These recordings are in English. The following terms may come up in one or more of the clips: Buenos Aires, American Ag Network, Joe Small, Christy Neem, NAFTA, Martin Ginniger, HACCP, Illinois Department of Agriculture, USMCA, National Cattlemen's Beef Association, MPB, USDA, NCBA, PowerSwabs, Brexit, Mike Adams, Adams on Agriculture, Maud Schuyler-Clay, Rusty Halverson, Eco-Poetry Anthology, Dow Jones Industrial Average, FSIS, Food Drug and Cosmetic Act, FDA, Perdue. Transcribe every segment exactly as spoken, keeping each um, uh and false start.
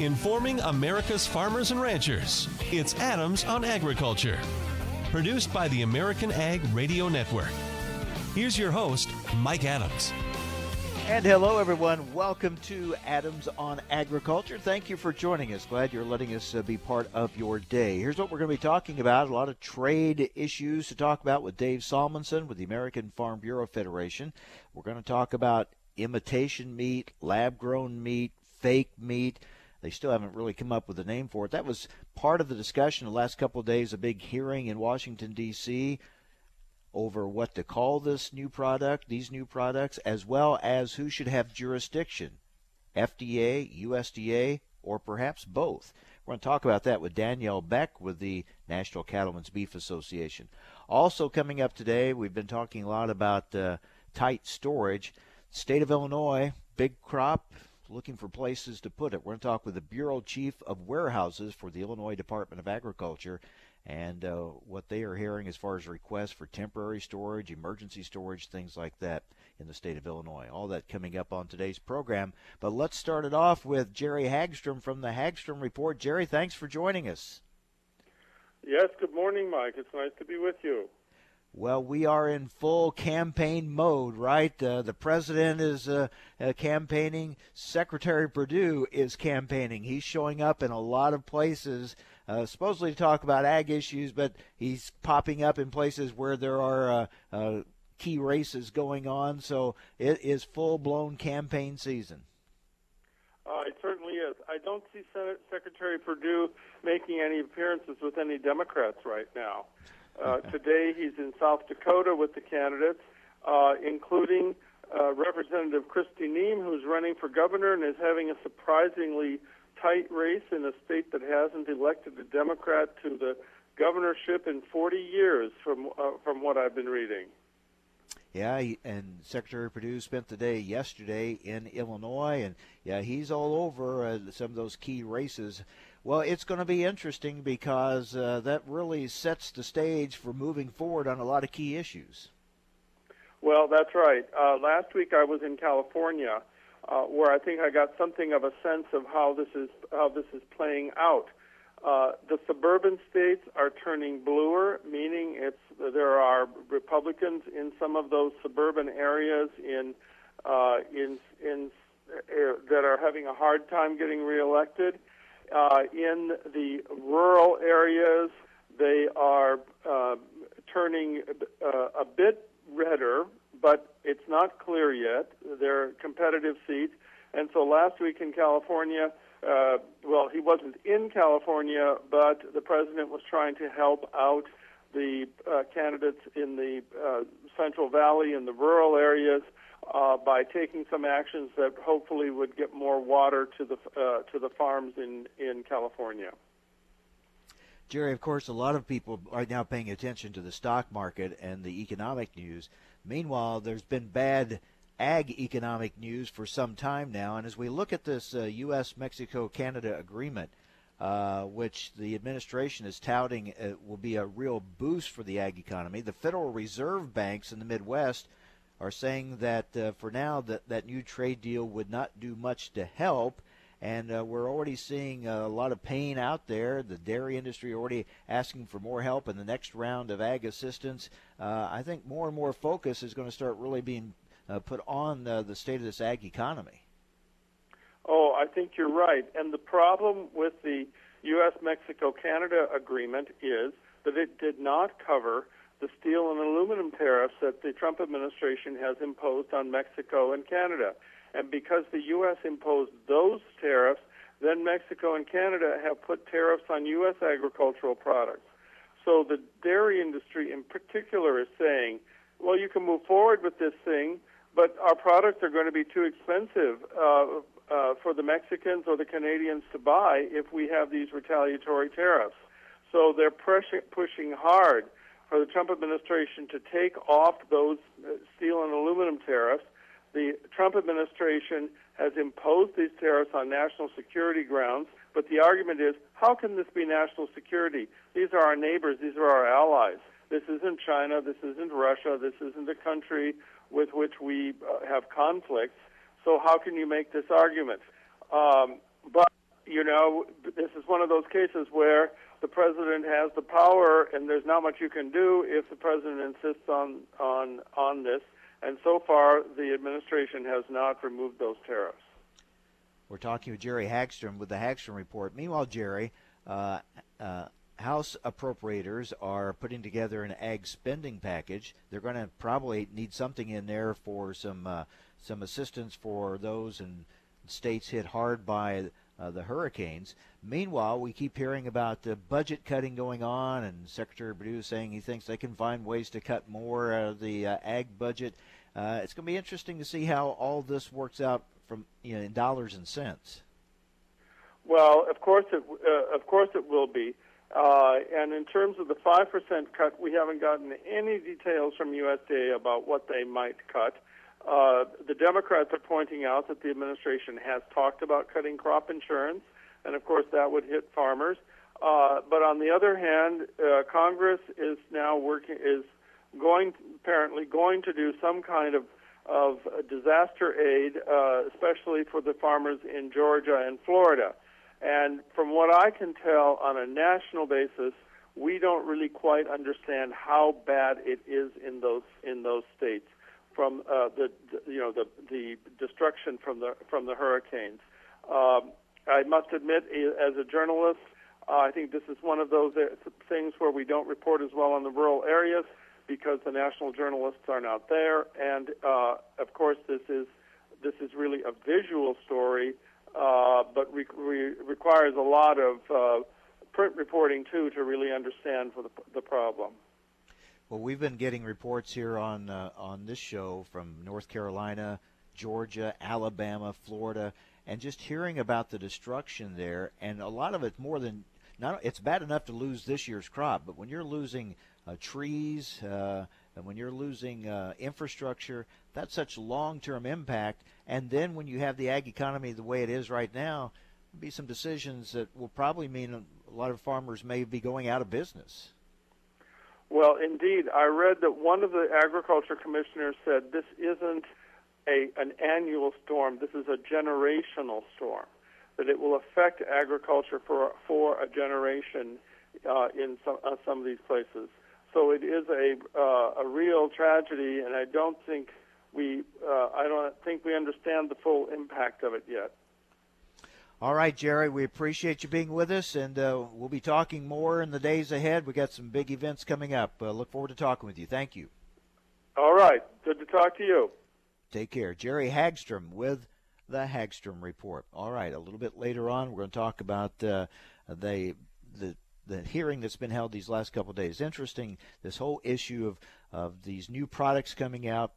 informing America's farmers and ranchers. It's Adams on Agriculture, produced by the American Ag Radio Network. Here's your host, Mike Adams. And hello, everyone. Welcome to Adams on Agriculture. Thank you for joining us. Glad you're letting us uh, be part of your day. Here's what we're going to be talking about. A lot of trade issues to talk about with Dave Salmonsen with the American Farm Bureau Federation. We're going to talk about imitation meat, lab-grown meat, fake meat. They still haven't really come up with a name for it. That was part of the discussion the last couple of days, a big hearing in Washington, D C, over what to call this new product, these new products, as well as who should have jurisdiction, F D A, U S D A, or perhaps both. We're going to talk about that with Danielle Beck with the National Cattlemen's Beef Association. Also coming up today, we've been talking a lot about uh, tight storage. State of Illinois, big crop, looking for places to put it. We're going to talk with the Bureau Chief of Warehouses for the Illinois Department of Agriculture and uh, what they are hearing as far as requests for temporary storage, emergency storage, things like that in the state of Illinois. All that coming up on today's program. But let's start it off with Jerry Hagstrom from the Hagstrom Report. Jerry, thanks for joining us. Yes, good morning, Mike. It's nice to be with you. Well, we are in full campaign mode, right? Uh, the president is uh, uh, campaigning. Secretary Perdue is campaigning. He's showing up in a lot of places, uh, supposedly to talk about ag issues, but he's popping up in places where there are uh, uh, key races going on. So it is full-blown campaign season. Uh, it certainly is. I don't see Senate Secretary Perdue making any appearances with any Democrats right now. Uh, today he's in South Dakota with the candidates, uh, including uh, Representative Christy Neem, who's running for governor and is having a surprisingly tight race in a state that hasn't elected a Democrat to the governorship in forty years, from uh, from what I've been reading. Yeah, he, and Secretary Perdue spent the day yesterday in Illinois, and yeah, he's all over uh, some of those key races. Well, it's going to be interesting because uh, that really sets the stage for moving forward on a lot of key issues. Well, that's right. Uh, last week I was in California, uh, where I think I got something of a sense of how this is how this is playing out. Uh, the suburban states are turning bluer, meaning it's there are Republicans in some of those suburban areas in uh, in in uh, that are having a hard time getting reelected. Uh, in the rural areas, they are uh, turning uh, a bit redder, but it's not clear yet. They're competitive seats. And so last week in California, uh, well, he wasn't in California, but the president was trying to help out the uh, candidates in the uh, Central Valley and the rural areas Uh, by taking some actions that hopefully would get more water to the uh, to the farms in, in California. Jerry, of course, a lot of people are now paying attention to the stock market and the economic news. Meanwhile, there's been bad ag economic news for some time now. And as we look at this uh, U S Mexico Canada agreement, uh, which the administration is touting uh, will be a real boost for the ag economy, the Federal Reserve banks in the Midwest are saying that uh, for now that, that new trade deal would not do much to help, and uh, we're already seeing a lot of pain out there. The dairy industry already asking for more help in the next round of ag assistance. Uh, I think more and more focus is going to start really being uh, put on uh, the state of this ag economy. Oh, I think you're right. And the problem with the U S Mexico Canada agreement is that it did not cover the steel and aluminum tariffs that the Trump administration has imposed on Mexico and Canada. And because the U S imposed those tariffs, then Mexico and Canada have put tariffs on U S agricultural products. So the dairy industry in particular is saying, well, you can move forward with this thing, but our products are going to be too expensive uh, uh, for the Mexicans or the Canadians to buy if we have these retaliatory tariffs. So they're pressure, pushing hard for the Trump administration to take off those steel and aluminum tariffs. The Trump administration has imposed these tariffs on national security grounds, but the argument is, how can this be national security? These are our neighbors. These are our allies. This isn't China. This isn't Russia. This isn't a country with which we uh, have conflicts. So how can you make this argument? Um, but you know, this is one of those cases where the president has the power, and there's not much you can do if the president insists on on on this. And so far, the administration has not removed those tariffs. We're talking with Jerry Hagstrom with the Hagstrom Report. Meanwhile, Jerry, uh, uh, House appropriators are putting together an ag spending package. They're going to probably need something in there for some uh, some assistance for those in states hit hard by uh, the hurricanes. Meanwhile, we keep hearing about the budget cutting going on, and Secretary Perdue saying he thinks they can find ways to cut more out of the uh, ag budget. Uh, it's going to be interesting to see how all this works out from you know, in dollars and cents. Well, of course, it, uh, of course, it will be. Uh, and in terms of the five percent cut, we haven't gotten any details from U S D A about what they might cut. Uh, the Democrats are pointing out that the administration has talked about cutting crop insurance, and of course that would hit farmers. Uh, but on the other hand, uh, Congress is now working, is going to, apparently going to do some kind of of disaster aid, uh, especially for the farmers in Georgia and Florida. And from what I can tell, on a national basis, we don't really quite understand how bad it is in those in those states from uh, the, the you know the the destruction from the from the hurricanes. Um, I must admit, as a journalist, uh, I think this is one of those things where we don't report as well on the rural areas because the national journalists are not there. And uh, of course, this is this is really a visual story. Uh, but re re requires a lot of uh, print reporting, too, to really understand for the, the problem. Well, we've been getting reports here on, uh, on this show from North Carolina, Georgia, Alabama, Florida, and just hearing about the destruction there. And a lot of it's more than not, it's bad enough to lose this year's crop, but when you're losing uh, trees uh, and when you're losing uh, infrastructure, that's such long-term impact. And then when you have the ag economy the way it is right now, there'll be some decisions that will probably mean a lot of farmers may be going out of business. Well, indeed. I read that one of the agriculture commissioners said this isn't a, an annual storm. This is a generational storm, that it will affect agriculture for, for a generation uh, in some, uh, some of these places. So it is a, uh, a real tragedy, and I don't think We, uh, I don't think we understand the full impact of it yet. All right, Jerry, we appreciate you being with us, and uh, we'll be talking more in the days ahead. We got some big events coming up. Uh, look forward to talking with you. Thank you. All right. Good to talk to you. Take care. Jerry Hagstrom with the Hagstrom Report. All right. A little bit later on, we're going to talk about uh, the, the the hearing that's been held these last couple of days. Interesting, this whole issue of, of these new products coming out.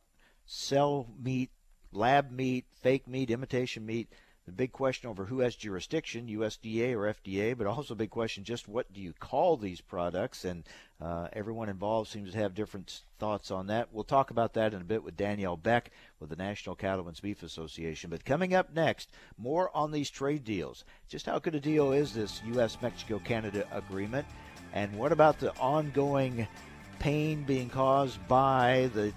Sell meat, lab meat, fake meat, imitation meat. The big question over who has jurisdiction, U S D A or F D A, but also a big question just what do you call these products? And uh, everyone involved seems to have different thoughts on that. We'll talk about that in a bit with Danielle Beck with the National Cattlemen's Beef Association. But coming up next, more on these trade deals. Just how good a deal is this U S Mexico Canada agreement? And what about the ongoing pain being caused by the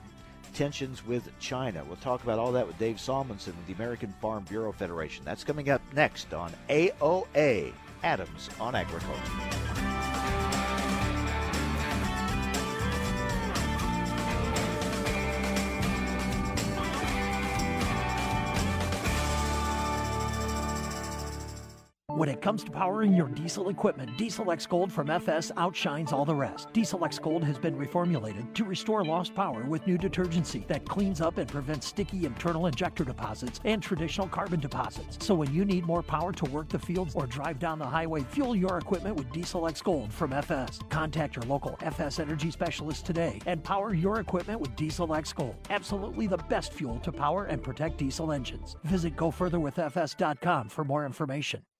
tensions with China? We'll talk about all that with Dave Salmonsen with the American Farm Bureau Federation. That's coming up next on A O A, Adams on Agriculture. When it comes to powering your diesel equipment, Diesel X Gold from F S outshines all the rest. Diesel X Gold has been reformulated to restore lost power with new detergency that cleans up and prevents sticky internal injector deposits and traditional carbon deposits. So when you need more power to work the fields or drive down the highway, fuel your equipment with Diesel X Gold from F S. Contact your local F S Energy Specialist today and power your equipment with Diesel X Gold. Absolutely the best fuel to power and protect diesel engines. Visit go further with F S dot com for more information.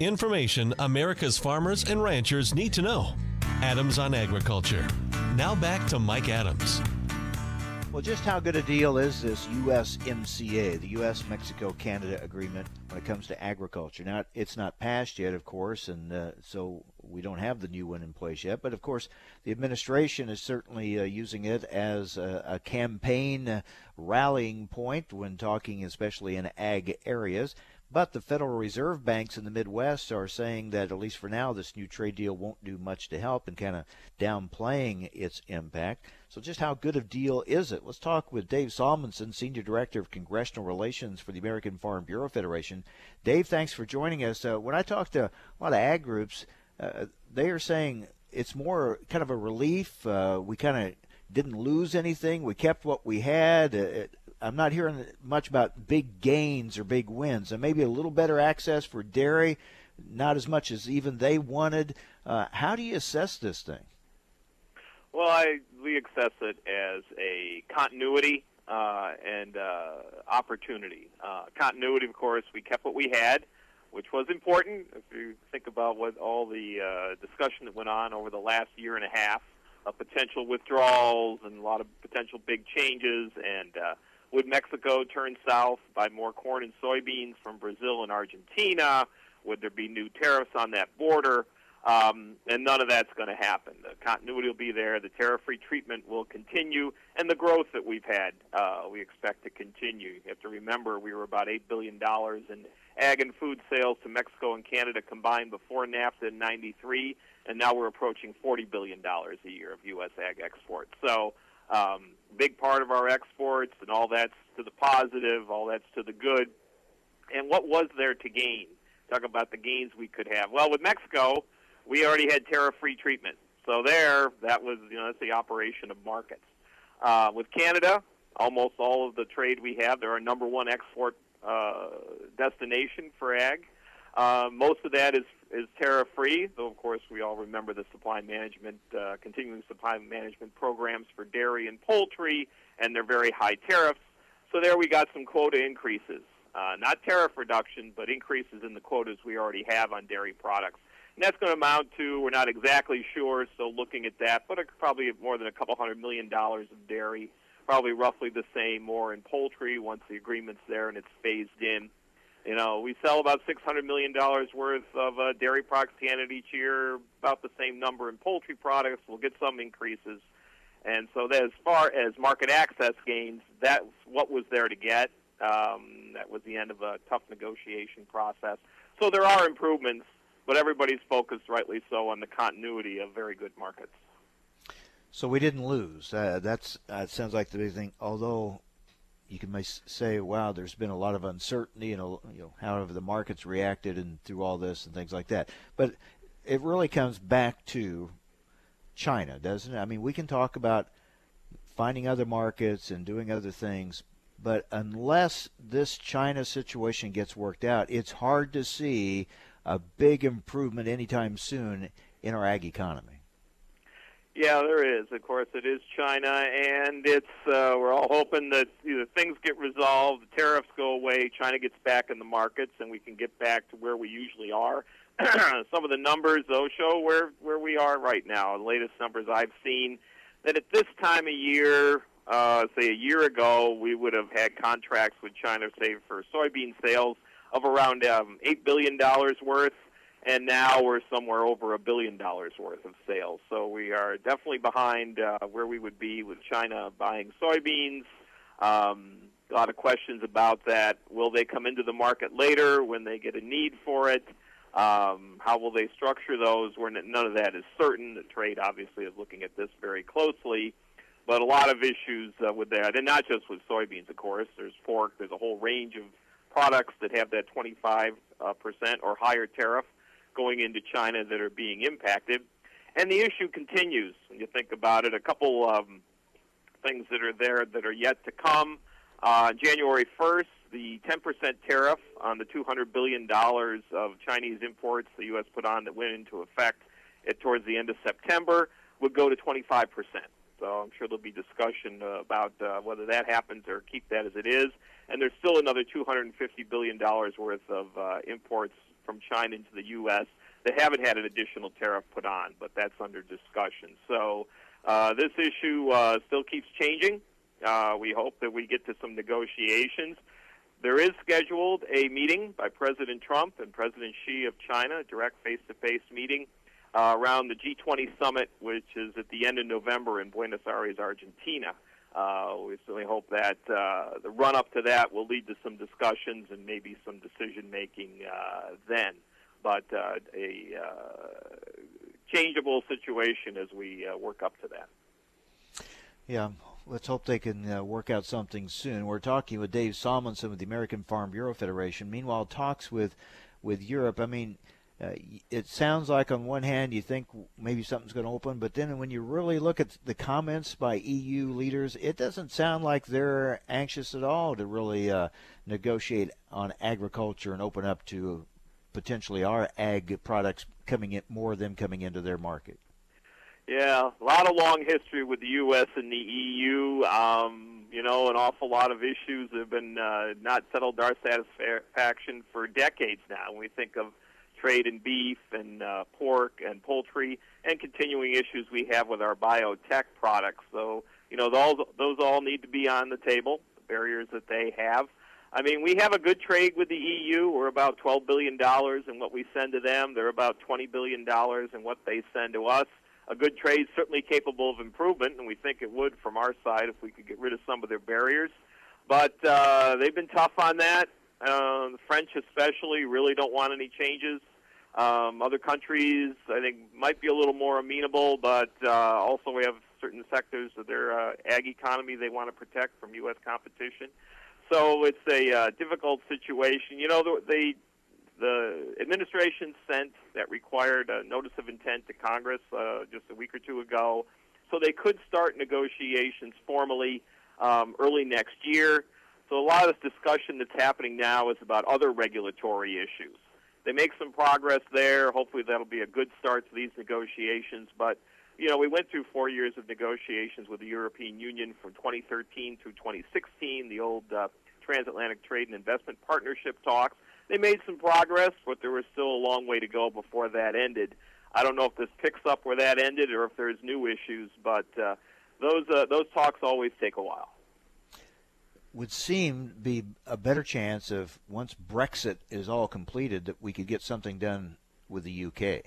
Information America's farmers and ranchers need to know. Adams on Agriculture. Now back to Mike Adams. Well, just how good a deal is this U S M C A, the U S Mexico Canada agreement when it comes to agriculture? Now, it's not passed yet, of course, and uh, so we don't have the new one in place yet. But, of course, the administration is certainly uh, using it as a, a campaign uh, rallying point when talking especially in ag areas. But the Federal Reserve banks in the Midwest are saying that, at least for now, this new trade deal won't do much to help and kind of downplaying its impact. So just how good of a deal is it? Let's talk with Dave Salmonsen, Senior Director of Congressional Relations for the American Farm Bureau Federation. Dave, thanks for joining us. Uh, when I talk to a lot of ag groups, uh, they are saying it's more kind of a relief. Uh, we kind of didn't lose anything. We kept what we had. Uh, it, I'm not hearing much about big gains or big wins, and maybe a little better access for dairy, not as much as even they wanted. Uh, how do you assess this thing? Well, I, we assess it as a continuity uh, and uh, opportunity. Uh, continuity, of course, we kept what we had, which was important. If you think about what all the uh, discussion that went on over the last year and a half, uh, potential withdrawals and a lot of potential big changes, and uh, would Mexico turn south, buy more corn and soybeans from Brazil and Argentina? Would there be new tariffs on that border? Um, and none of that's going to happen. The continuity will be there. The tariff-free treatment will continue. And the growth that we've had, uh, we expect to continue. You have to remember we were about eight billion dollars in ag and food sales to Mexico and Canada combined before NAFTA in ninety-three, and now we're approaching forty billion dollars a year of U S ag exports. So, Um, big part of our exports, and all that's to the positive, all that's to the good. And what was there to gain? Talk about the gains we could have. Well, with Mexico, we already had tariff-free treatment. So there, that was, you know, that's the operation of markets. Uh, with Canada, almost all of the trade we have, they're our number one export uh, destination for ag. Uh, most of that is, is tariff-free, though, of course, we all remember the supply management, uh, continuing supply management programs for dairy and poultry, and they're very high tariffs. So there we got some quota increases, uh, not tariff reduction, but increases in the quotas we already have on dairy products. And that's going to amount to, we're not exactly sure, so looking at that, but probably more than a couple hundred million dollars of dairy, probably roughly the same more in poultry once the agreement's there and it's phased in. You know, we sell about six hundred million dollars worth of uh, dairy products to Canada each year, about the same number in poultry products. We'll get some increases. And so that as far as market access gains, that's what was there to get. Um, that was the end of a tough negotiation process. So there are improvements, but everybody's focused, rightly so, on the continuity of very good markets. So we didn't lose. Uh, that's uh, sounds like the big thing, although you can say, wow, there's been a lot of uncertainty, and, you know, however the markets reacted and through all this and things like that. But it really comes back to China, doesn't it? I mean, we can talk about finding other markets and doing other things, but unless this China situation gets worked out, it's hard to see a big improvement anytime soon in our ag economy. Yeah, there is. Of course, it is China, and it's uh, we're all hoping that either things get resolved, the tariffs go away, China gets back in the markets, and we can get back to where we usually are. Some of the numbers, though, show where, where we are right now. The latest numbers I've seen, that at this time of year, uh, say a year ago, we would have had contracts with China, say, for soybean sales of around um, eight billion dollars worth. And now we're somewhere over a billion dollars worth of sales. So we are definitely behind uh, where we would be with China buying soybeans. Um, a lot of questions about that. Will they come into the market later when they get a need for it? Um, how will they structure those? We're n- none of that is certain. The trade obviously is looking at this very closely. But a lot of issues uh, with that, and not just with soybeans, of course. There's pork. There's a whole range of products that have that twenty-five percent uh, or higher tariff going into China that are being impacted. And the issue continues when you think about it. A couple um, things that are there that are yet to come. Uh, January first, the ten percent tariff on the two hundred billion dollars of Chinese imports the U S put on that went into effect at, towards the end of September would go to twenty-five percent. So I'm sure there'll be discussion uh, about uh, whether that happens or keep that as it is. And there's still another two hundred fifty billion dollars worth of uh, imports from China into the U S that haven't had an additional tariff put on, but that's under discussion. So uh, this issue uh, still keeps changing. Uh, we hope that we get to some negotiations. There is scheduled a meeting by President Trump and President Xi of China, a direct face-to-face meeting uh, around the G twenty summit, which is at the end of November in Buenos Aires, Argentina. Uh, we certainly hope that uh, the run-up to that will lead to some discussions and maybe some decision-making uh, then. But uh, a uh, changeable situation as we uh, work up to that. Yeah, let's hope they can uh, work out something soon. We're talking with Dave Salmonsen with the American Farm Bureau Federation. Meanwhile, talks with, with Europe, I mean, Uh, it sounds like on one hand you think maybe something's going to open, but then when you really look at the comments by E U leaders, it doesn't sound like they're anxious at all to really uh, negotiate on agriculture and open up to potentially our ag products coming in, more of them coming into their market. Yeah, a lot of long history with the U S and the E U. Um, you know, an awful lot of issues have been uh, not settled to our satisfaction for decades now. When we think of trade in beef and uh, pork and poultry and continuing issues we have with our biotech products. So, you know, those, those all need to be on the table, the barriers that they have. I mean, we have a good trade with the E U. We're about twelve billion dollars in what we send to them. They're about twenty billion dollars in what they send to us. A good trade certainly capable of improvement, and we think it would from our side if we could get rid of some of their barriers. But uh, they've been tough on that. Uh, the French especially really don't want any changes. Um, other countries, I think, might be a little more amenable, but uh, also we have certain sectors of their uh, ag economy they want to protect from U S competition. So it's a uh, difficult situation. You know, the, the, the administration sent that required a notice of intent to Congress uh, just a week or two ago, so they could start negotiations formally um, early next year. So a lot of this discussion that's happening now is about other regulatory issues. They make some progress there. Hopefully that'll be a good start to these negotiations. But, you know, we went through four years of negotiations with the European Union from twenty thirteen through twenty sixteen, the old uh, Transatlantic Trade and Investment Partnership talks. They made some progress, but there was still a long way to go before that ended. I don't know if this picks up where that ended or if there's new issues, but uh, those, uh, those talks always take a while. Would seem be a better chance of once Brexit is all completed that we could get something done with the U K.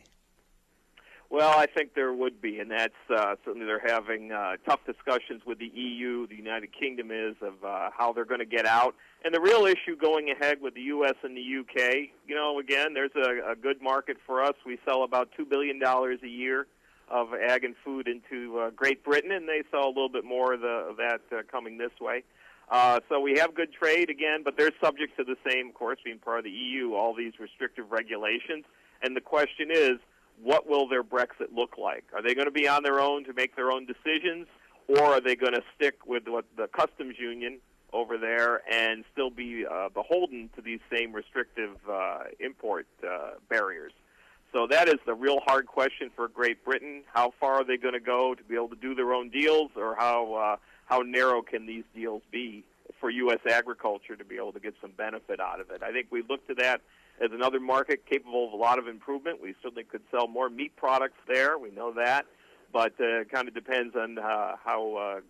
Well, I think there would be, and that's uh, certainly they're having uh, tough discussions with the E U, the United Kingdom is, of uh, how they're going to get out. And the real issue going ahead with the U S and the U K, you know, again, there's a, a good market for us. We sell about two billion dollars a year of ag and food into uh, Great Britain, and they sell a little bit more of, the, of that uh, coming this way. Uh, so we have good trade, again, but they're subject to the same, of course, being part of the E U, all these restrictive regulations. And the question is, what will their Brexit look like? Are they going to be on their own to make their own decisions, or are they going to stick with what the customs union over there and still be uh, beholden to these same restrictive uh, import uh, barriers? So that is the real hard question for Great Britain. How far are they going to go to be able to do their own deals, or how, uh, how narrow can these deals be for U S agriculture to be able to get some benefit out of it? I think we look to that as another market capable of a lot of improvement. We certainly could sell more meat products there. We know that. But uh, it kind of depends on uh, how uh,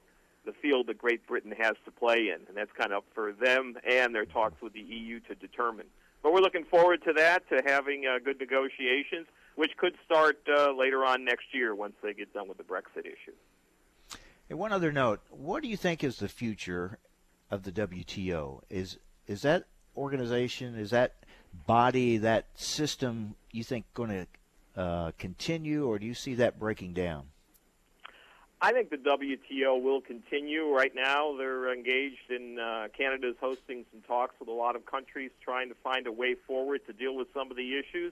the field that Great Britain has to play in. And that's kind of up for them and their talks with the E U to determine. But we're looking forward to that, to having uh, good negotiations, which could start uh, later on next year once they get done with the Brexit issue. Hey, one other note. What do you think is the future of the W T O? Is, is that organization, is that body, that system, you think going to uh, continue, or do you see that breaking down? I think the W T O will continue. Right now they're engaged in uh, Canada's hosting some talks with a lot of countries trying to find a way forward to deal with some of the issues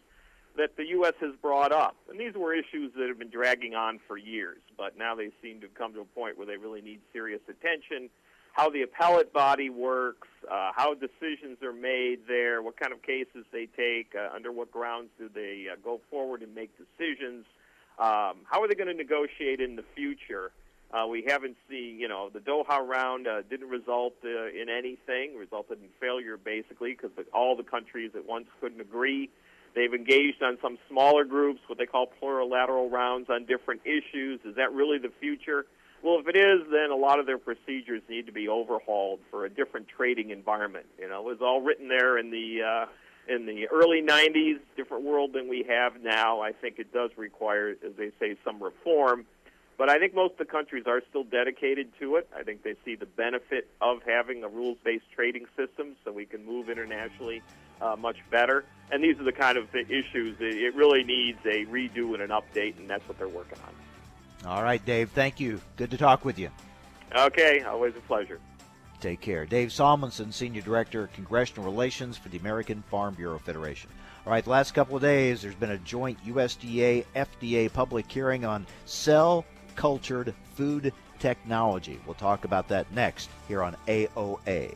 that the U S has brought up. And these were issues that have been dragging on for years, but now they seem to have come to a point where they really need serious attention. How the appellate body works, uh, how decisions are made there, what kind of cases they take, uh, under what grounds do they uh, go forward and make decisions, um, how are they going to negotiate in the future? Uh, we haven't seen, you know, the Doha round uh, didn't result uh, in anything, resulted in failure basically because all the countries at once couldn't agree. They've engaged on some smaller groups, what they call plurilateral rounds on different issues. Is that really the future? Well, if it is, then a lot of their procedures need to be overhauled for a different trading environment. You know, it was all written there in the uh, in the early nineties, different world than we have now. I think it does require, as they say, some reform. But I think most of the countries are still dedicated to it. I think they see the benefit of having a rules-based trading system so we can move internationally uh, much better. And these are the kind of issues that it really needs a redo and an update, and that's what they're working on. All right, Dave, thank you. Good to talk with you. Okay, always a pleasure. Take care. Dave Salmonsen, Senior Director of Congressional Relations for the American Farm Bureau Federation. All right, the last couple of days, there's been a joint U S D A F D A public hearing on cell-cultured food technology. We'll talk about that next here on A O A.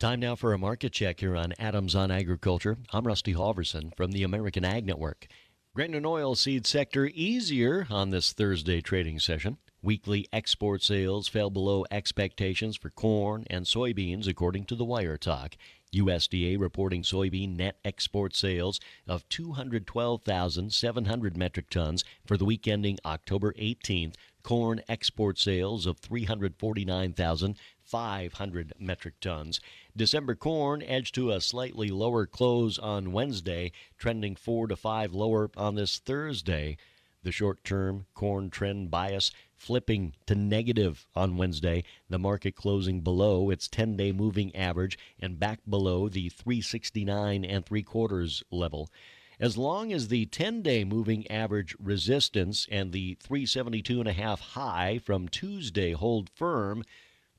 Time now for a market check here on Adams on Agriculture. I'm Rusty Halverson from the American Ag Network. Grain and oil seed sector easier on this Thursday trading session. Weekly export sales fell below expectations for corn and soybeans, according to the Wire Talk. U S D A reporting soybean net export sales of two hundred twelve thousand seven hundred metric tons for the week ending October eighteenth. Corn export sales of three hundred forty-nine thousand five hundred metric tons. December corn edged to a slightly lower close on Wednesday, trending four to five lower on this Thursday. The short-term corn trend bias flipping to negative on Wednesday, the market closing below its ten-day moving average and back below the three sixty-nine and three quarters level. As long as the ten-day moving average resistance and the three seventy-two and a half high from Tuesday hold firm,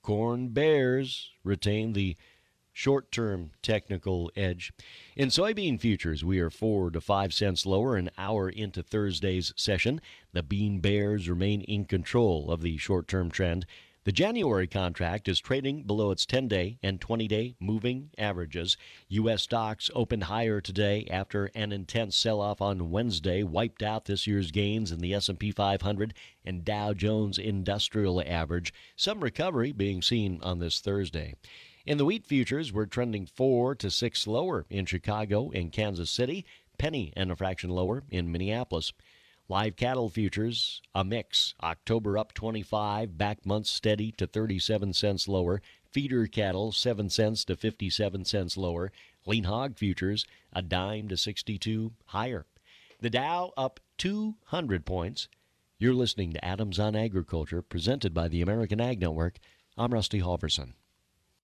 corn bears retain the short-term technical edge. In soybean futures, we are four to five cents lower an hour into Thursday's session. The bean bears remain in control of the short-term trend. The January contract is trading below its ten-day and twenty-day moving averages. U S stocks opened higher today after an intense sell-off on Wednesday wiped out this year's gains in the S and P five hundred and Dow Jones Industrial Average, some recovery being seen on this Thursday. In the wheat futures, we're trending four to six lower in Chicago and Kansas City, penny and a fraction lower in Minneapolis. Live cattle futures, a mix. October up twenty-five, back months steady to thirty-seven cents lower. Feeder cattle, seven cents to fifty-seven cents lower. Lean hog futures, a dime to sixty-two higher. The Dow up two hundred points. You're listening to Adams on Agriculture, presented by the American Ag Network. I'm Rusty Halverson.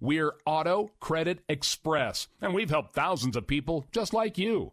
We're Auto Credit Express, and we've helped thousands of people just like you.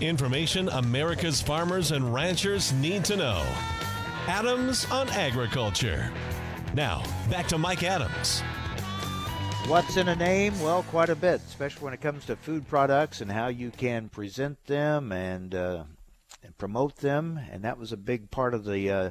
Information America's farmers and ranchers need to know. Adams on Agriculture. Now, back to Mike Adams. What's in a name? Well, quite a bit, especially when it comes to food products and how you can present them and, uh, and promote them. And that was a big part of the uh,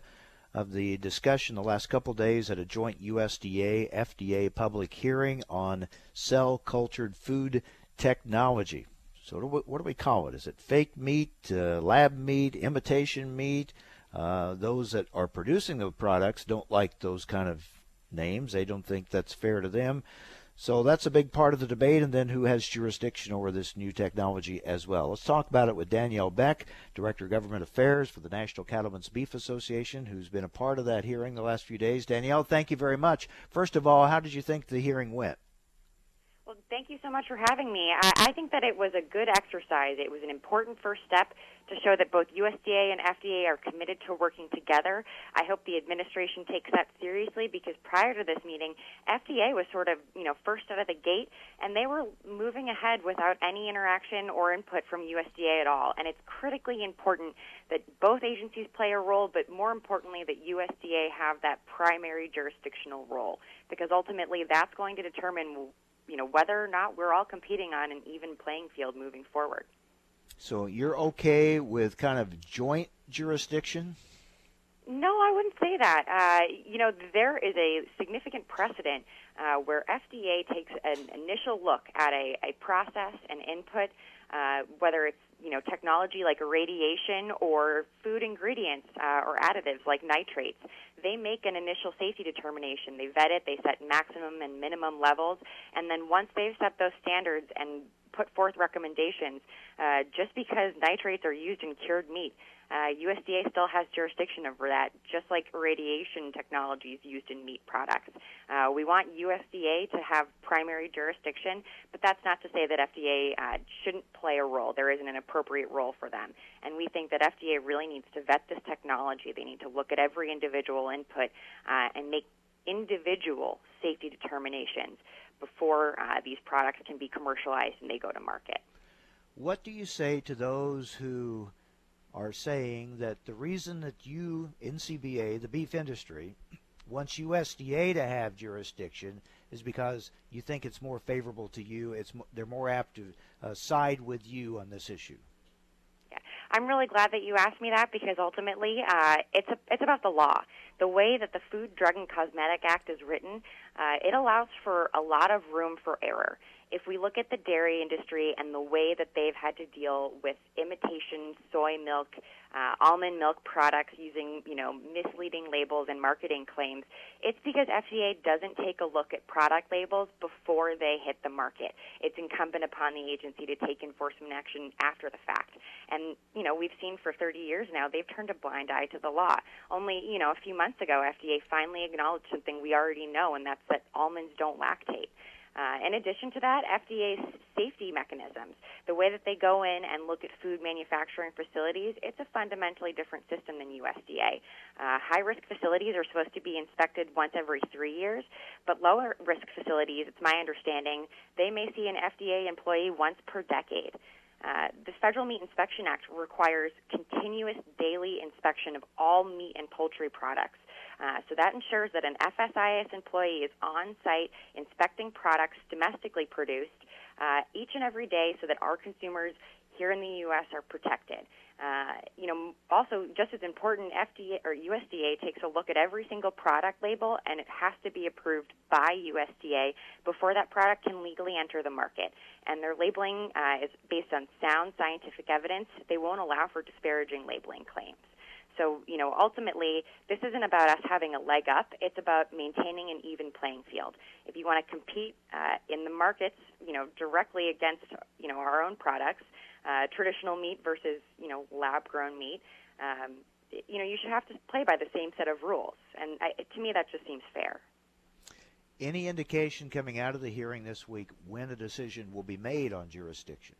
of the discussion the last couple days at a joint U S D A F D A public hearing on cell cultured food technology. So what do we call it? Is it fake meat, uh, lab meat, imitation meat? Uh, those that are producing the products don't like those kind of names. They don't think that's fair to them. So that's a big part of the debate, and then who has jurisdiction over this new technology as well. Let's talk about it with Danielle Beck, Director of Government Affairs for the National Cattlemen's Beef Association, who's been a part of that hearing the last few days. Danielle, thank you very much. First of all, how did you think the hearing went? Well, thank you so much for having me. I, I think that it was a good exercise. It was an important first step to show that both U S D A and F D A are committed to working together. I hope the administration takes that seriously, because prior to this meeting, F D A was sort of, you know, first out of the gate, and they were moving ahead without any interaction or input from U S D A at all. And it's critically important that both agencies play a role, but more importantly, that U S D A have that primary jurisdictional role, because ultimately that's going to determine, you know, whether or not we're all competing on an even playing field moving forward. So you're okay with kind of joint jurisdiction? No, I wouldn't say that. Uh, you know, there is a significant precedent uh, where F D A takes an initial look at a, a process and input, uh, whether it's, you know, technology like irradiation or food ingredients uh, or additives like nitrates. They make an initial safety determination. They vet it, they set maximum and minimum levels, and then once they've set those standards and put forth recommendations, uh, just because nitrates are used in cured meat, uh, U S D A still has jurisdiction over that, just like irradiation technologies used in meat products. Uh, we want U S D A to have primary jurisdiction, but that's not to say that F D A uh, shouldn't play a role. There isn't an appropriate role for them. And we think that F D A really needs to vet this technology. They need to look at every individual input uh, and make individual safety determinations before uh, these products can be commercialized and they go to market. What do you say to those who are saying that the reason that you, N C B A, the beef industry, wants U S D A to have jurisdiction is because you think it's more favorable to you, it's they're more apt to uh, side with you on this issue? I'm really glad that you asked me that, because ultimately uh, it's a, it's about the law. The way that the Food, Drug, and Cosmetic Act is written, uh, it allows for a lot of room for error. If we look at the dairy industry and the way that they've had to deal with imitation soy milk, uh, almond milk products using, you know, misleading labels and marketing claims, it's because F D A doesn't take a look at product labels before they hit the market. It's incumbent upon the agency to take enforcement action after the fact. And, you know, we've seen for thirty years now, they've turned a blind eye to the law. Only, you know, a few months ago, F D A finally acknowledged something we already know, and that's that almonds don't lactate. Uh, in addition to that, F D A's safety mechanisms, the way that they go in and look at food manufacturing facilities, it's a fundamentally different system than U S D A. Uh, high-risk facilities are supposed to be inspected once every three years, but lower-risk facilities, it's my understanding, they may see an F D A employee once per decade. Uh, the Federal Meat Inspection Act requires continuous daily inspection of all meat and poultry products. Uh, so that ensures that an F S I S employee is on-site inspecting products domestically produced uh, each and every day so that our consumers here in the U S are protected. Uh, you know, also, just as important, F D A or U S D A takes a look at every single product label, and it has to be approved by U S D A before that product can legally enter the market. And their labeling uh, is based on sound scientific evidence. They won't allow for disparaging labeling claims. So, you know, ultimately, this isn't about us having a leg up. It's about maintaining an even playing field. If you want to compete uh, in the markets, you know, directly against, you know, our own products, uh, traditional meat versus, you know, lab-grown meat, um, you know, you should have to play by the same set of rules. And I, to me, that just seems fair. Any indication coming out of the hearing this week when a decision will be made on jurisdiction?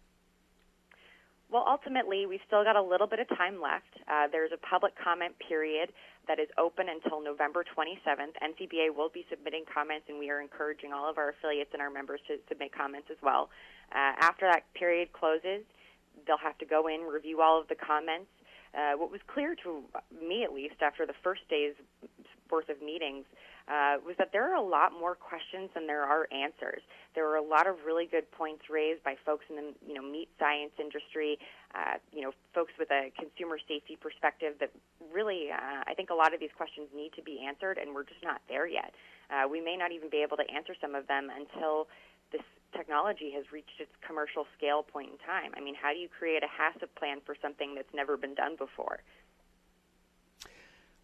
Well, ultimately, we've still got a little bit of time left. Uh, there's a public comment period that is open until November twenty-seventh. N C B A will be submitting comments, and we are encouraging all of our affiliates and our members to submit comments as well. Uh, after that period closes, they'll have to go in, review all of the comments. Uh, what was clear to me, at least, after the first day's worth of meetings, Uh, was that there are a lot more questions than there are answers. There were a lot of really good points raised by folks in the you know meat science industry, uh, you know folks with a consumer safety perspective. That really, uh, I think a lot of these questions need to be answered, and we're just not there yet. Uh, we may not even be able to answer some of them until this technology has reached its commercial scale point in time. I mean, how do you create a HACCP plan for something that's never been done before?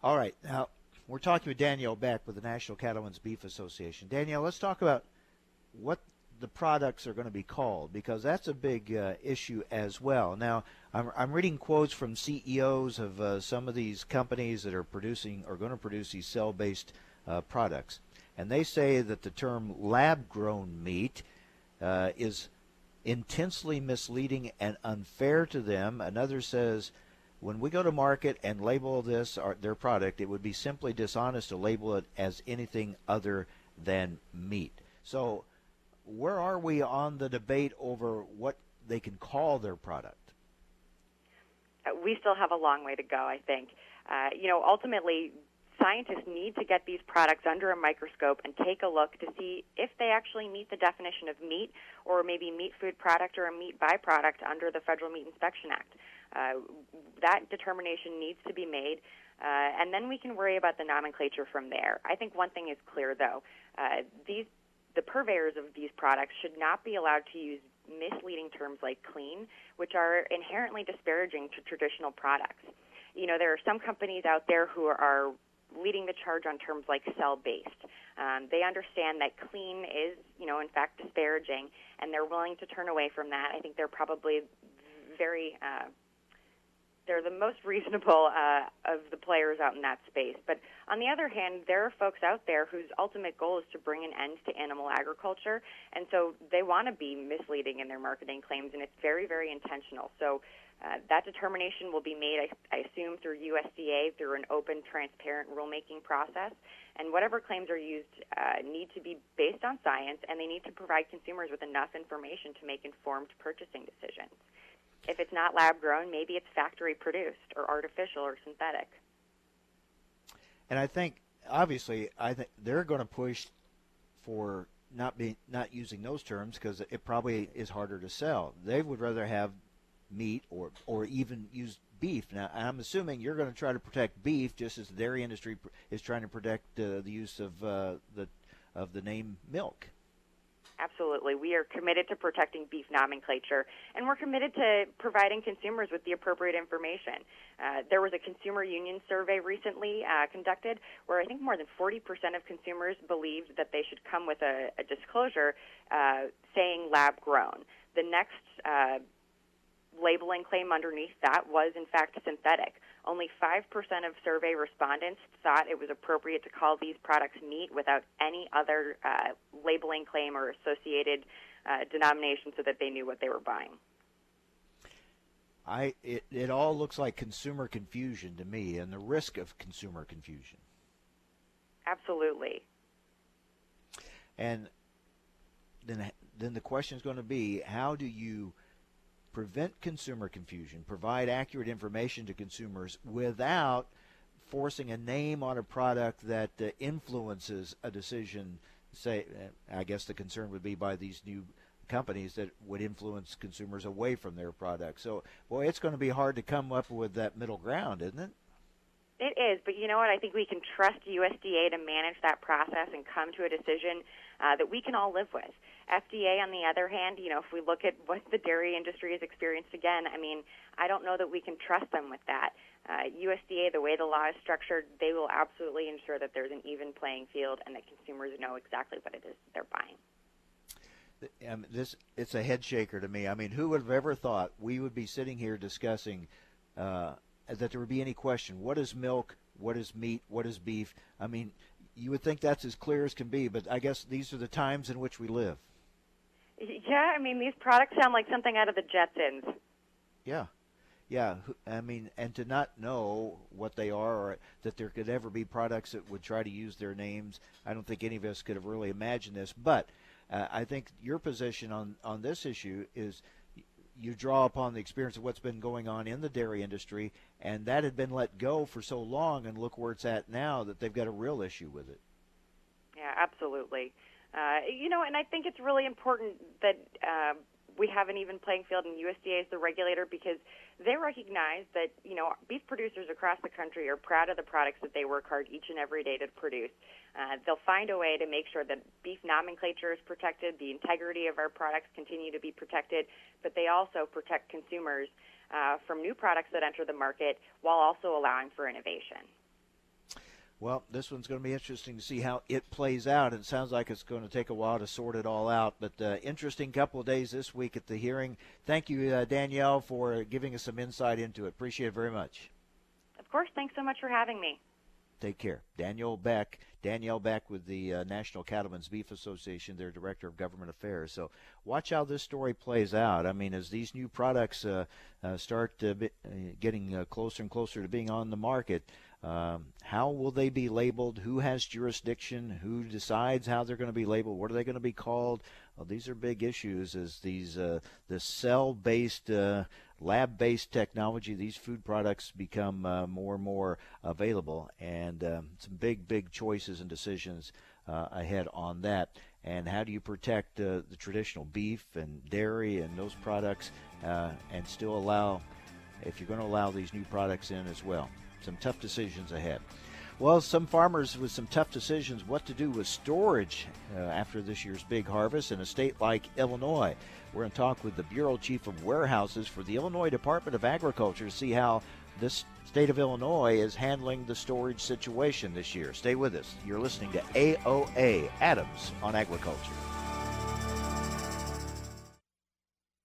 All right, now. We're talking with Danielle Beck with the National Cattlemen's Beef Association. Danielle, let's talk about what the products are going to be called, because that's a big uh, issue as well. Now, I'm, I'm reading quotes from C E Os of uh, some of these companies that are producing or going to produce these cell-based uh, products, and they say that the term lab-grown meat uh, is intensely misleading and unfair to them. Another says, when we go to market and label this or their product, it would be simply dishonest to label it as anything other than meat. So where are we on the debate over what they can call their product? We still have a long way to go, I think. Uh, you know, ultimately, scientists need to get these products under a microscope and take a look to see if they actually meet the definition of meat, or maybe meat food product or a meat byproduct under the Federal Meat Inspection Act. Uh, that determination needs to be made, uh, and then we can worry about the nomenclature from there. I think one thing is clear, though. Uh, these, the purveyors of these products should not be allowed to use misleading terms like clean, which are inherently disparaging to traditional products. You know, there are some companies out there who are leading the charge on terms like cell-based. Um, they understand that clean is, you know, in fact disparaging, and they're willing to turn away from that. I think they're probably very... Uh, They're the most reasonable uh, of the players out in that space. But on the other hand, there are folks out there whose ultimate goal is to bring an end to animal agriculture, and so they want to be misleading in their marketing claims, and it's very, very intentional. So uh, that determination will be made, I, I assume, through U S D A, through an open, transparent rulemaking process. And whatever claims are used uh, need to be based on science, and they need to provide consumers with enough information to make informed purchasing decisions. If it's not lab-grown, maybe it's factory-produced or artificial or synthetic. And I think, obviously, I think they're going to push for not being not using those terms because it probably is harder to sell. They would rather have meat or or even use beef. Now, I'm assuming you're going to try to protect beef just as the dairy industry pr- is trying to protect uh, the use of uh, the of the name milk. Absolutely. We are committed to protecting beef nomenclature, and we're committed to providing consumers with the appropriate information. Uh, there was a consumer union survey recently uh, conducted where I think more than forty percent of consumers believed that they should come with a, a disclosure uh, saying lab-grown. The next uh, labeling claim underneath that was, in fact, synthetic. Only five percent of survey respondents thought it was appropriate to call these products meat without any other uh, labeling claim or associated uh, denomination so that they knew what they were buying. I it, it all looks like consumer confusion to me and the risk of consumer confusion. Absolutely. And then, then the question is going to be, how do you prevent consumer confusion, provide accurate information to consumers without forcing a name on a product that uh, influences a decision? Say, I guess the concern would be by these new companies that would influence consumers away from their products. So, boy, it's going to be hard to come up with that middle ground, isn't it? It is, but you know what? I think we can trust U S D A to manage that process and come to a decision uh, that we can all live with. F D A, on the other hand, you know, if we look at what the dairy industry has experienced again, I mean, I don't know that we can trust them with that. Uh, U S D A, the way the law is structured, they will absolutely ensure that there's an even playing field and that consumers know exactly what it is that they're buying. Um, this it's a head shaker to me. I mean, who would have ever thought we would be sitting here discussing uh, that there would be any question? What is milk? What is meat? What is beef? I mean, you would think that's as clear as can be, but I guess these are the times in which we live. Yeah, I mean, these products sound like something out of the Jetsons. Yeah, yeah. I mean, and to not know what they are or that there could ever be products that would try to use their names, I don't think any of us could have really imagined this. But uh, I think your position on, on this issue is you draw upon the experience of what's been going on in the dairy industry, and that had been let go for so long, and look where it's at now that they've got a real issue with it. Yeah, absolutely. Uh, you know, and I think it's really important that uh, we have an even playing field, and U S D A is the regulator, because they recognize that, you know, beef producers across the country are proud of the products that they work hard each and every day to produce. Uh, they'll find a way to make sure that beef nomenclature is protected, the integrity of our products continue to be protected, but they also protect consumers uh, from new products that enter the market while also allowing for innovation. Well, this one's going to be interesting to see how it plays out. It sounds like it's going to take a while to sort it all out, but uh, interesting couple of days this week at the hearing. Thank you, uh, Danielle, for giving us some insight into it. Appreciate it very much. Of course. Thanks so much for having me. Take care. Danielle Beck. Danielle Beck with the uh, National Cattlemen's Beef Association, their Director of Government Affairs. So watch how this story plays out. I mean, as these new products uh, uh, start uh, be, uh, getting uh, closer and closer to being on the market, Um, how will they be labeled? Who has jurisdiction? Who decides how they're going to be labeled? What are they going to be called? Well, these are big issues. As these uh, the cell-based, uh, lab-based technology, these food products become uh, more and more available, and um, some big, big choices and decisions uh, ahead on that. And how do you protect uh, the traditional beef and dairy and those products, uh, and still allow, if you're going to allow these new products in as well? Some tough decisions ahead. Well, some farmers with some tough decisions what to do with storage uh, after this year's big harvest in a state like Illinois. We're going to talk with the Bureau Chief of Warehouses for the Illinois Department of Agriculture to see how this state of Illinois is handling the storage situation this year. Stay with us. You're listening to A O A, Adams on Agriculture.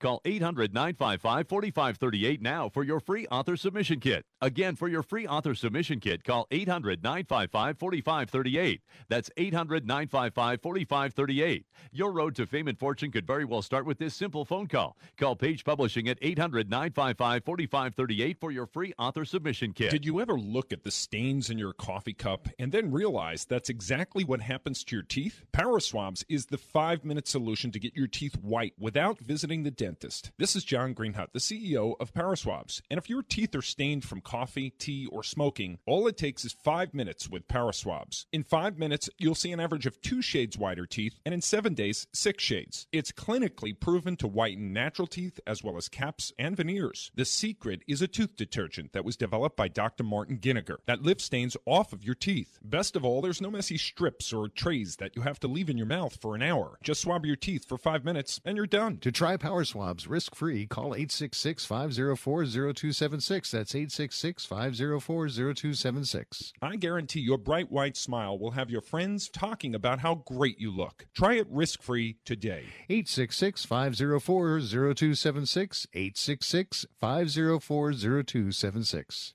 Call eight hundred, nine five five, four five three eight now for your free author submission kit. Again, for your free author submission kit, call eight hundred, nine five five, four five three eight. That's eight hundred, nine five five, four five three eight. Your road to fame and fortune could very well start with this simple phone call. Call Page Publishing at eight hundred, nine five five, four five three eight for your free author submission kit. Did you ever look at the stains in your coffee cup and then realize that's exactly what happens to your teeth? PowerSwabs is the five-minute solution to get your teeth white without visiting the dentist. This is John Greenhut, the C E O of PowerSwabs. And if your teeth are stained from coffee, tea, or smoking, all it takes is five minutes with PowerSwabs. In five minutes, you'll see an average of two shades whiter teeth, and in seven days, six shades. It's clinically proven to whiten natural teeth as well as caps and veneers. The secret is a tooth detergent that was developed by Doctor Martin Ginniger that lifts stains off of your teeth. Best of all, there's no messy strips or trays that you have to leave in your mouth for an hour. Just swab your teeth for five minutes, and you're done. To try PowerSwabs risk-free, call eight six six, five oh four, oh two seven six. That's eight six six, five oh four, oh two seven six. I guarantee your bright white smile will have your friends talking about how great you look. Try it risk-free today. eight six six, five oh four, oh two seven six. eight six six, five oh four, oh two seven six.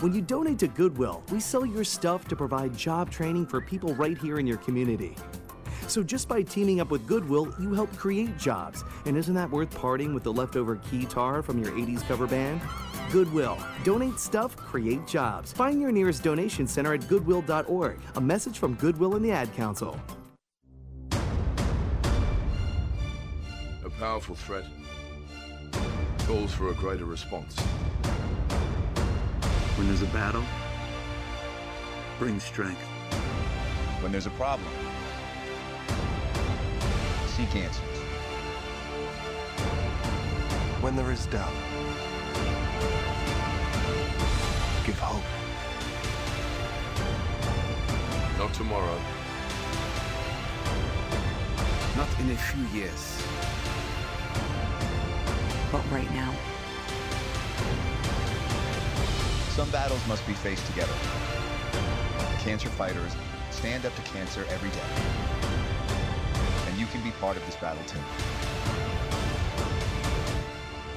When you donate to Goodwill, we sell your stuff to provide job training for people right here in your community. So just by teaming up with Goodwill, you help create jobs. And isn't that worth parting with the leftover keytar from your eighties cover band? Goodwill. Donate stuff, create jobs. Find your nearest donation center at goodwill dot org. A message from Goodwill and the Ad Council. Powerful threat calls for a greater response. When there's a battle, bring strength. When there's a problem, seek answers. When there is doubt, give hope. Not tomorrow. Not in a few years. But right now. Some battles must be faced together. Cancer fighters stand up to cancer every day. And you can be part of this battle too.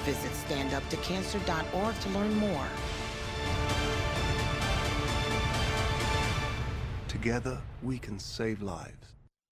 Visit stand up to cancer dot org to learn more. Together, we can save lives.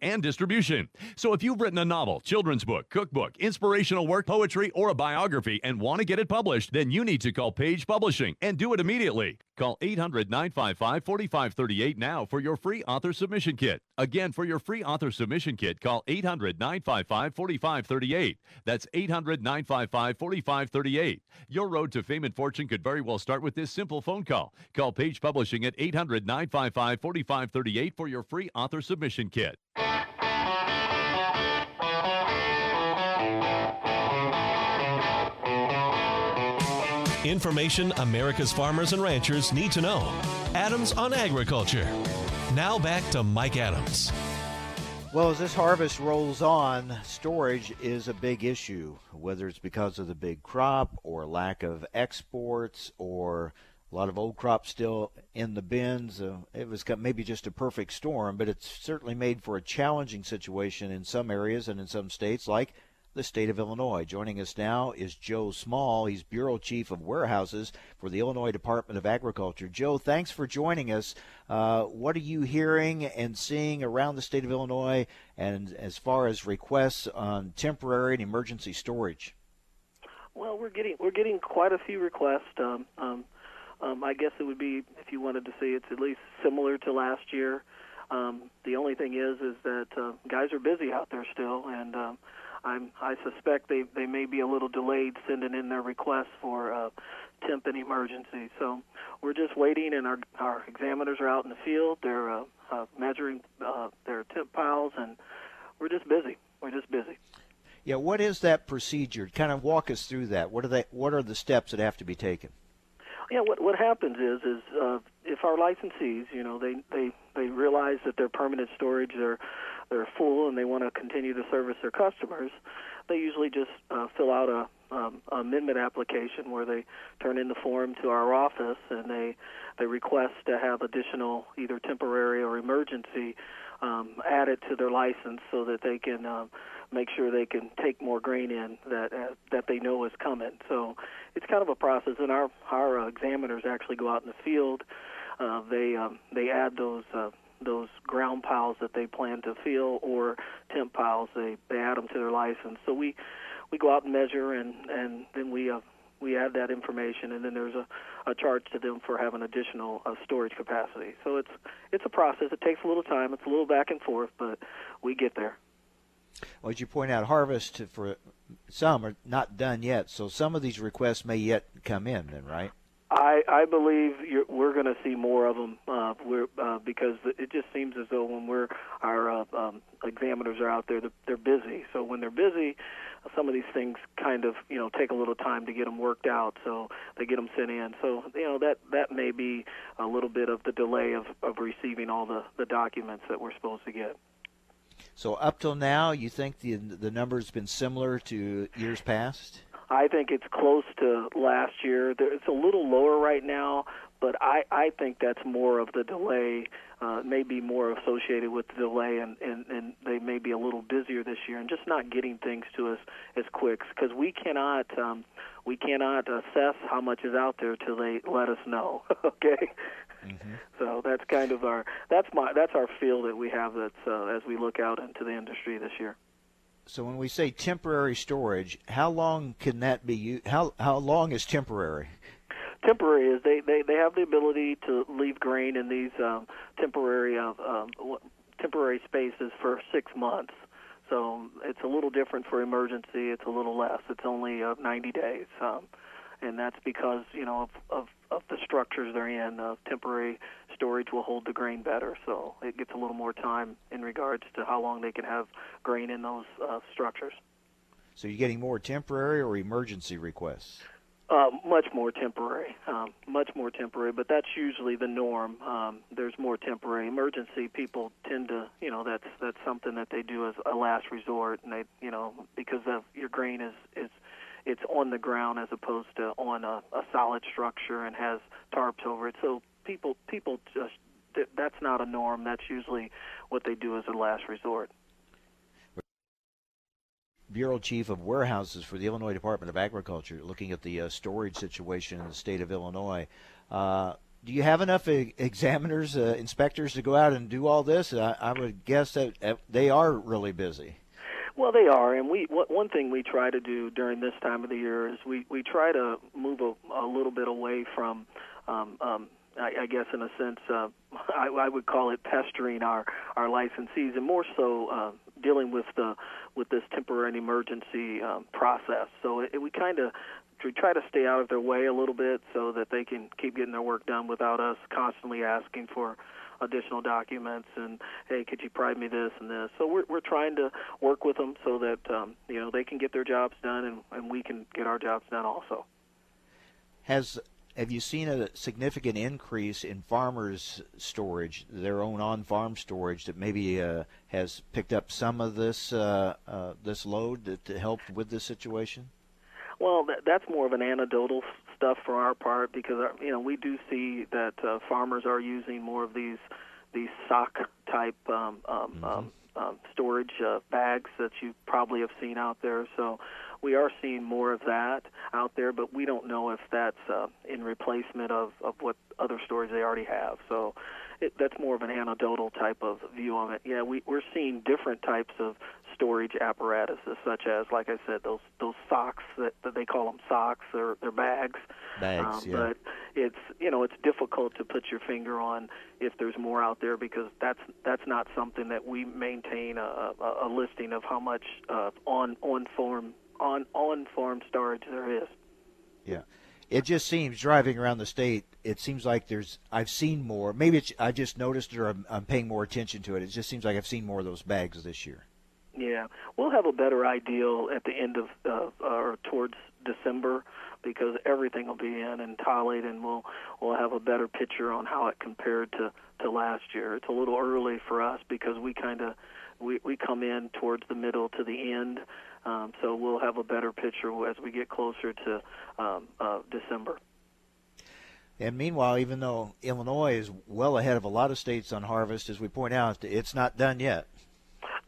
and distribution. So if you've written a novel, children's book, cookbook, inspirational work, poetry, or a biography and want to get it published, then you need to call Page Publishing and do it immediately. Call eight hundred, nine five five, four five three eight now for your free author submission kit. Again, for your free author submission kit, call eight hundred, nine five five, four five three eight. That's eight hundred, nine five five, four five three eight. Your road to fame and fortune could very well start with this simple phone call. Call Page Publishing at eight hundred, nine five five, four five three eight for your free author submission kit. Information America's farmers and ranchers need to know. Adams on Agriculture. Now back to Mike Adams. Well, as this harvest rolls on, storage is a big issue, whether it's because of the big crop or lack of exports or a lot of old crops still in the bins. Uh, it was maybe just a perfect storm, but it's certainly made for a challenging situation in some areas and in some states like the state of Illinois. Joining us now is Joe Small. He's Bureau Chief of Warehouses for the Illinois Department of Agriculture. Joe, thanks for joining us. Uh, what are you hearing and seeing around the state of Illinois and as far as requests on temporary and emergency storage? Well, we're getting we're getting quite a few requests. Um, um, um, I guess it would be, if you wanted to say, it's at least similar to last year. Um, the only thing is, is that uh, guys are busy out there still, and um, I'm, I suspect they, they may be a little delayed sending in their requests for uh, temp and emergency. So we're just waiting, and our our examiners are out in the field. They're uh, uh, measuring uh, their temp piles, and we're just busy. We're just busy. Yeah, what is that procedure? Kind of walk us through that. What are they? What are the steps that have to be taken? Yeah, what what happens is is uh, if our licensees, you know, they, they, they realize that their permanent storage they're they're full and they want to continue to service their customers, they usually just uh, fill out a um, amendment application where they turn in the form to our office and they they request to have additional either temporary or emergency um, added to their license so that they can um, make sure they can take more grain in that uh, that they know is coming. So it's kind of a process, and our our uh, examiners actually go out in the field. Uh, they um, they add those uh, those ground piles that they plan to fill or temp piles. They they add them to their license. So we we go out and measure, and and then we uh, we add that information, and then there's a, a charge to them for having additional uh, storage capacity. So it's it's a process. It takes a little time. It's a little back and forth, but we get there. Well, as you point out, harvest for some are not done yet, so some of these requests may yet come in, then, right? I, I believe you're, we're going to see more of them uh, we're, uh, because it just seems as though when we're our uh, um, examiners are out there, they're busy. So when they're busy, some of these things kind of, you know, take a little time to get them worked out, so they get them sent in. So, you know, that, that may be a little bit of the delay of, of receiving all the, the documents that we're supposed to get. So up till now, you think the the number's been similar to years past? I think it's close to last year. There, it's a little lower right now, but I, I think that's more of the delay, uh, maybe more associated with the delay, and, and, and they may be a little busier this year and just not getting things to us as quick because we cannot um, we cannot assess how much is out there till they let us know. Okay. Mm-hmm. So that's kind of our that's my that's our feel that we have that's uh, as we look out into the industry this year. So when we say temporary storage, how long can that be used? How how long is temporary? Temporary is they, they, they have the ability to leave grain in these um, temporary uh, um, temporary spaces for six months. So it's a little different for emergency. It's a little less. It's only uh, ninety days. Um, And that's because, you know, of, of, of the structures they're in. Uh, temporary storage will hold the grain better, so it gets a little more time in regards to how long they can have grain in those uh, structures. So you're getting more temporary or emergency requests? Uh, much more temporary, um, much more temporary, but that's usually the norm. Um, there's more temporary. Emergency people tend to, you know, that's that's something that they do as a last resort, and they, you know, because of your grain is, is – it's on the ground as opposed to on a, a solid structure and has tarps over it. So people, people just that's not a norm. That's usually what they do as a last resort. Bureau Chief of Warehouses for the Illinois Department of Agriculture, looking at the uh, storage situation in the state of Illinois. Uh, do you have enough examiners, uh, inspectors to go out and do all this? I, I would guess that they are really busy. Well, they are, and we one thing we try to do during this time of the year is we, we try to move a, a little bit away from, um, um, I, I guess in a sense, uh, I, I would call it pestering our, our licensees, and more so uh, dealing with the with this temporary and emergency um, process. So it, it, we kind of try to stay out of their way a little bit so that they can keep getting their work done without us constantly asking for additional documents and, hey, could you provide me this and this? So we're we're trying to work with them so that um, you know, they can get their jobs done and, and we can get our jobs done also. Has have you seen a significant increase in farmers' storage, their own on-farm storage, that maybe uh, has picked up some of this uh, uh, this load that helped with this situation? Well, that, that's more of an anecdotal stuff for our part because, you know, we do see that uh, farmers are using more of these these sock type um, um, mm-hmm. um, uh, storage uh, bags that you probably have seen out there. So we are seeing more of that out there, but we don't know if that's uh, in replacement of, of what other storage they already have. So it, that's more of an anecdotal type of view on it. Yeah, we, we're seeing different types of storage apparatuses, such as, like I said, those those socks that, that they call them socks or they're bags. Bags, um, yeah. But it's you know it's difficult to put your finger on if there's more out there, because that's that's not something that we maintain a, a, a listing of how much uh, on on form on on farm storage there is. Yeah, it just seems driving around the state, it seems like there's I've seen more. Maybe it's, I just noticed or I'm, I'm paying more attention to it. It just seems like I've seen more of those bags this year. Yeah, we'll have a better idea at the end of uh, or towards December, because everything will be in and tallied, and we'll we'll have a better picture on how it compared to, to last year. It's a little early for us because we kind of we, we come in towards the middle to the end, um, so we'll have a better picture as we get closer to um, uh, December. And meanwhile, even though Illinois is well ahead of a lot of states on harvest, as we point out, it's not done yet.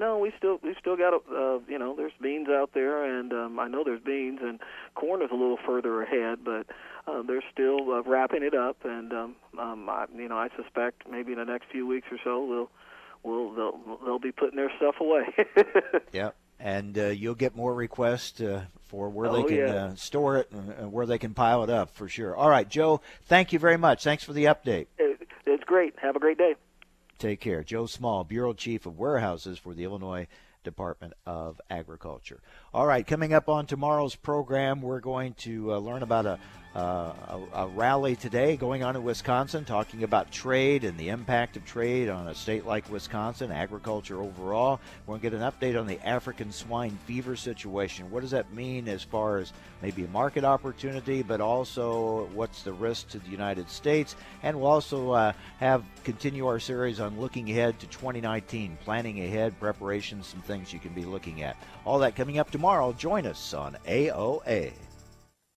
No, we still we still got uh, you know there's beans out there, and um, I know there's beans, and corn is a little further ahead, but uh, they're still uh, wrapping it up, and um, um, I, you know I suspect maybe in the next few weeks or so we'll we'll they'll, they'll be putting their stuff away. Yeah, and uh, you'll get more requests uh, for where oh, they can yeah. uh, store it and where they can pile it up for sure. All right, Joe, thank you very much. Thanks for the update. It, it's great. Have a great day. Take care. Joe Small, Bureau Chief of Warehouses for the Illinois Department of Agriculture. All right, coming up on tomorrow's program, we're going to uh, learn about a, uh, a, a rally today going on in Wisconsin, talking about trade and the impact of trade on a state like Wisconsin, agriculture overall. We'll get an update on the African swine fever situation. What does that mean as far as maybe a market opportunity, but also what's the risk to the United States? And we'll also uh, have continue our series on looking ahead to twenty nineteen, planning ahead, preparations, some things you can be looking at. All that coming up tomorrow. Join us on A O A.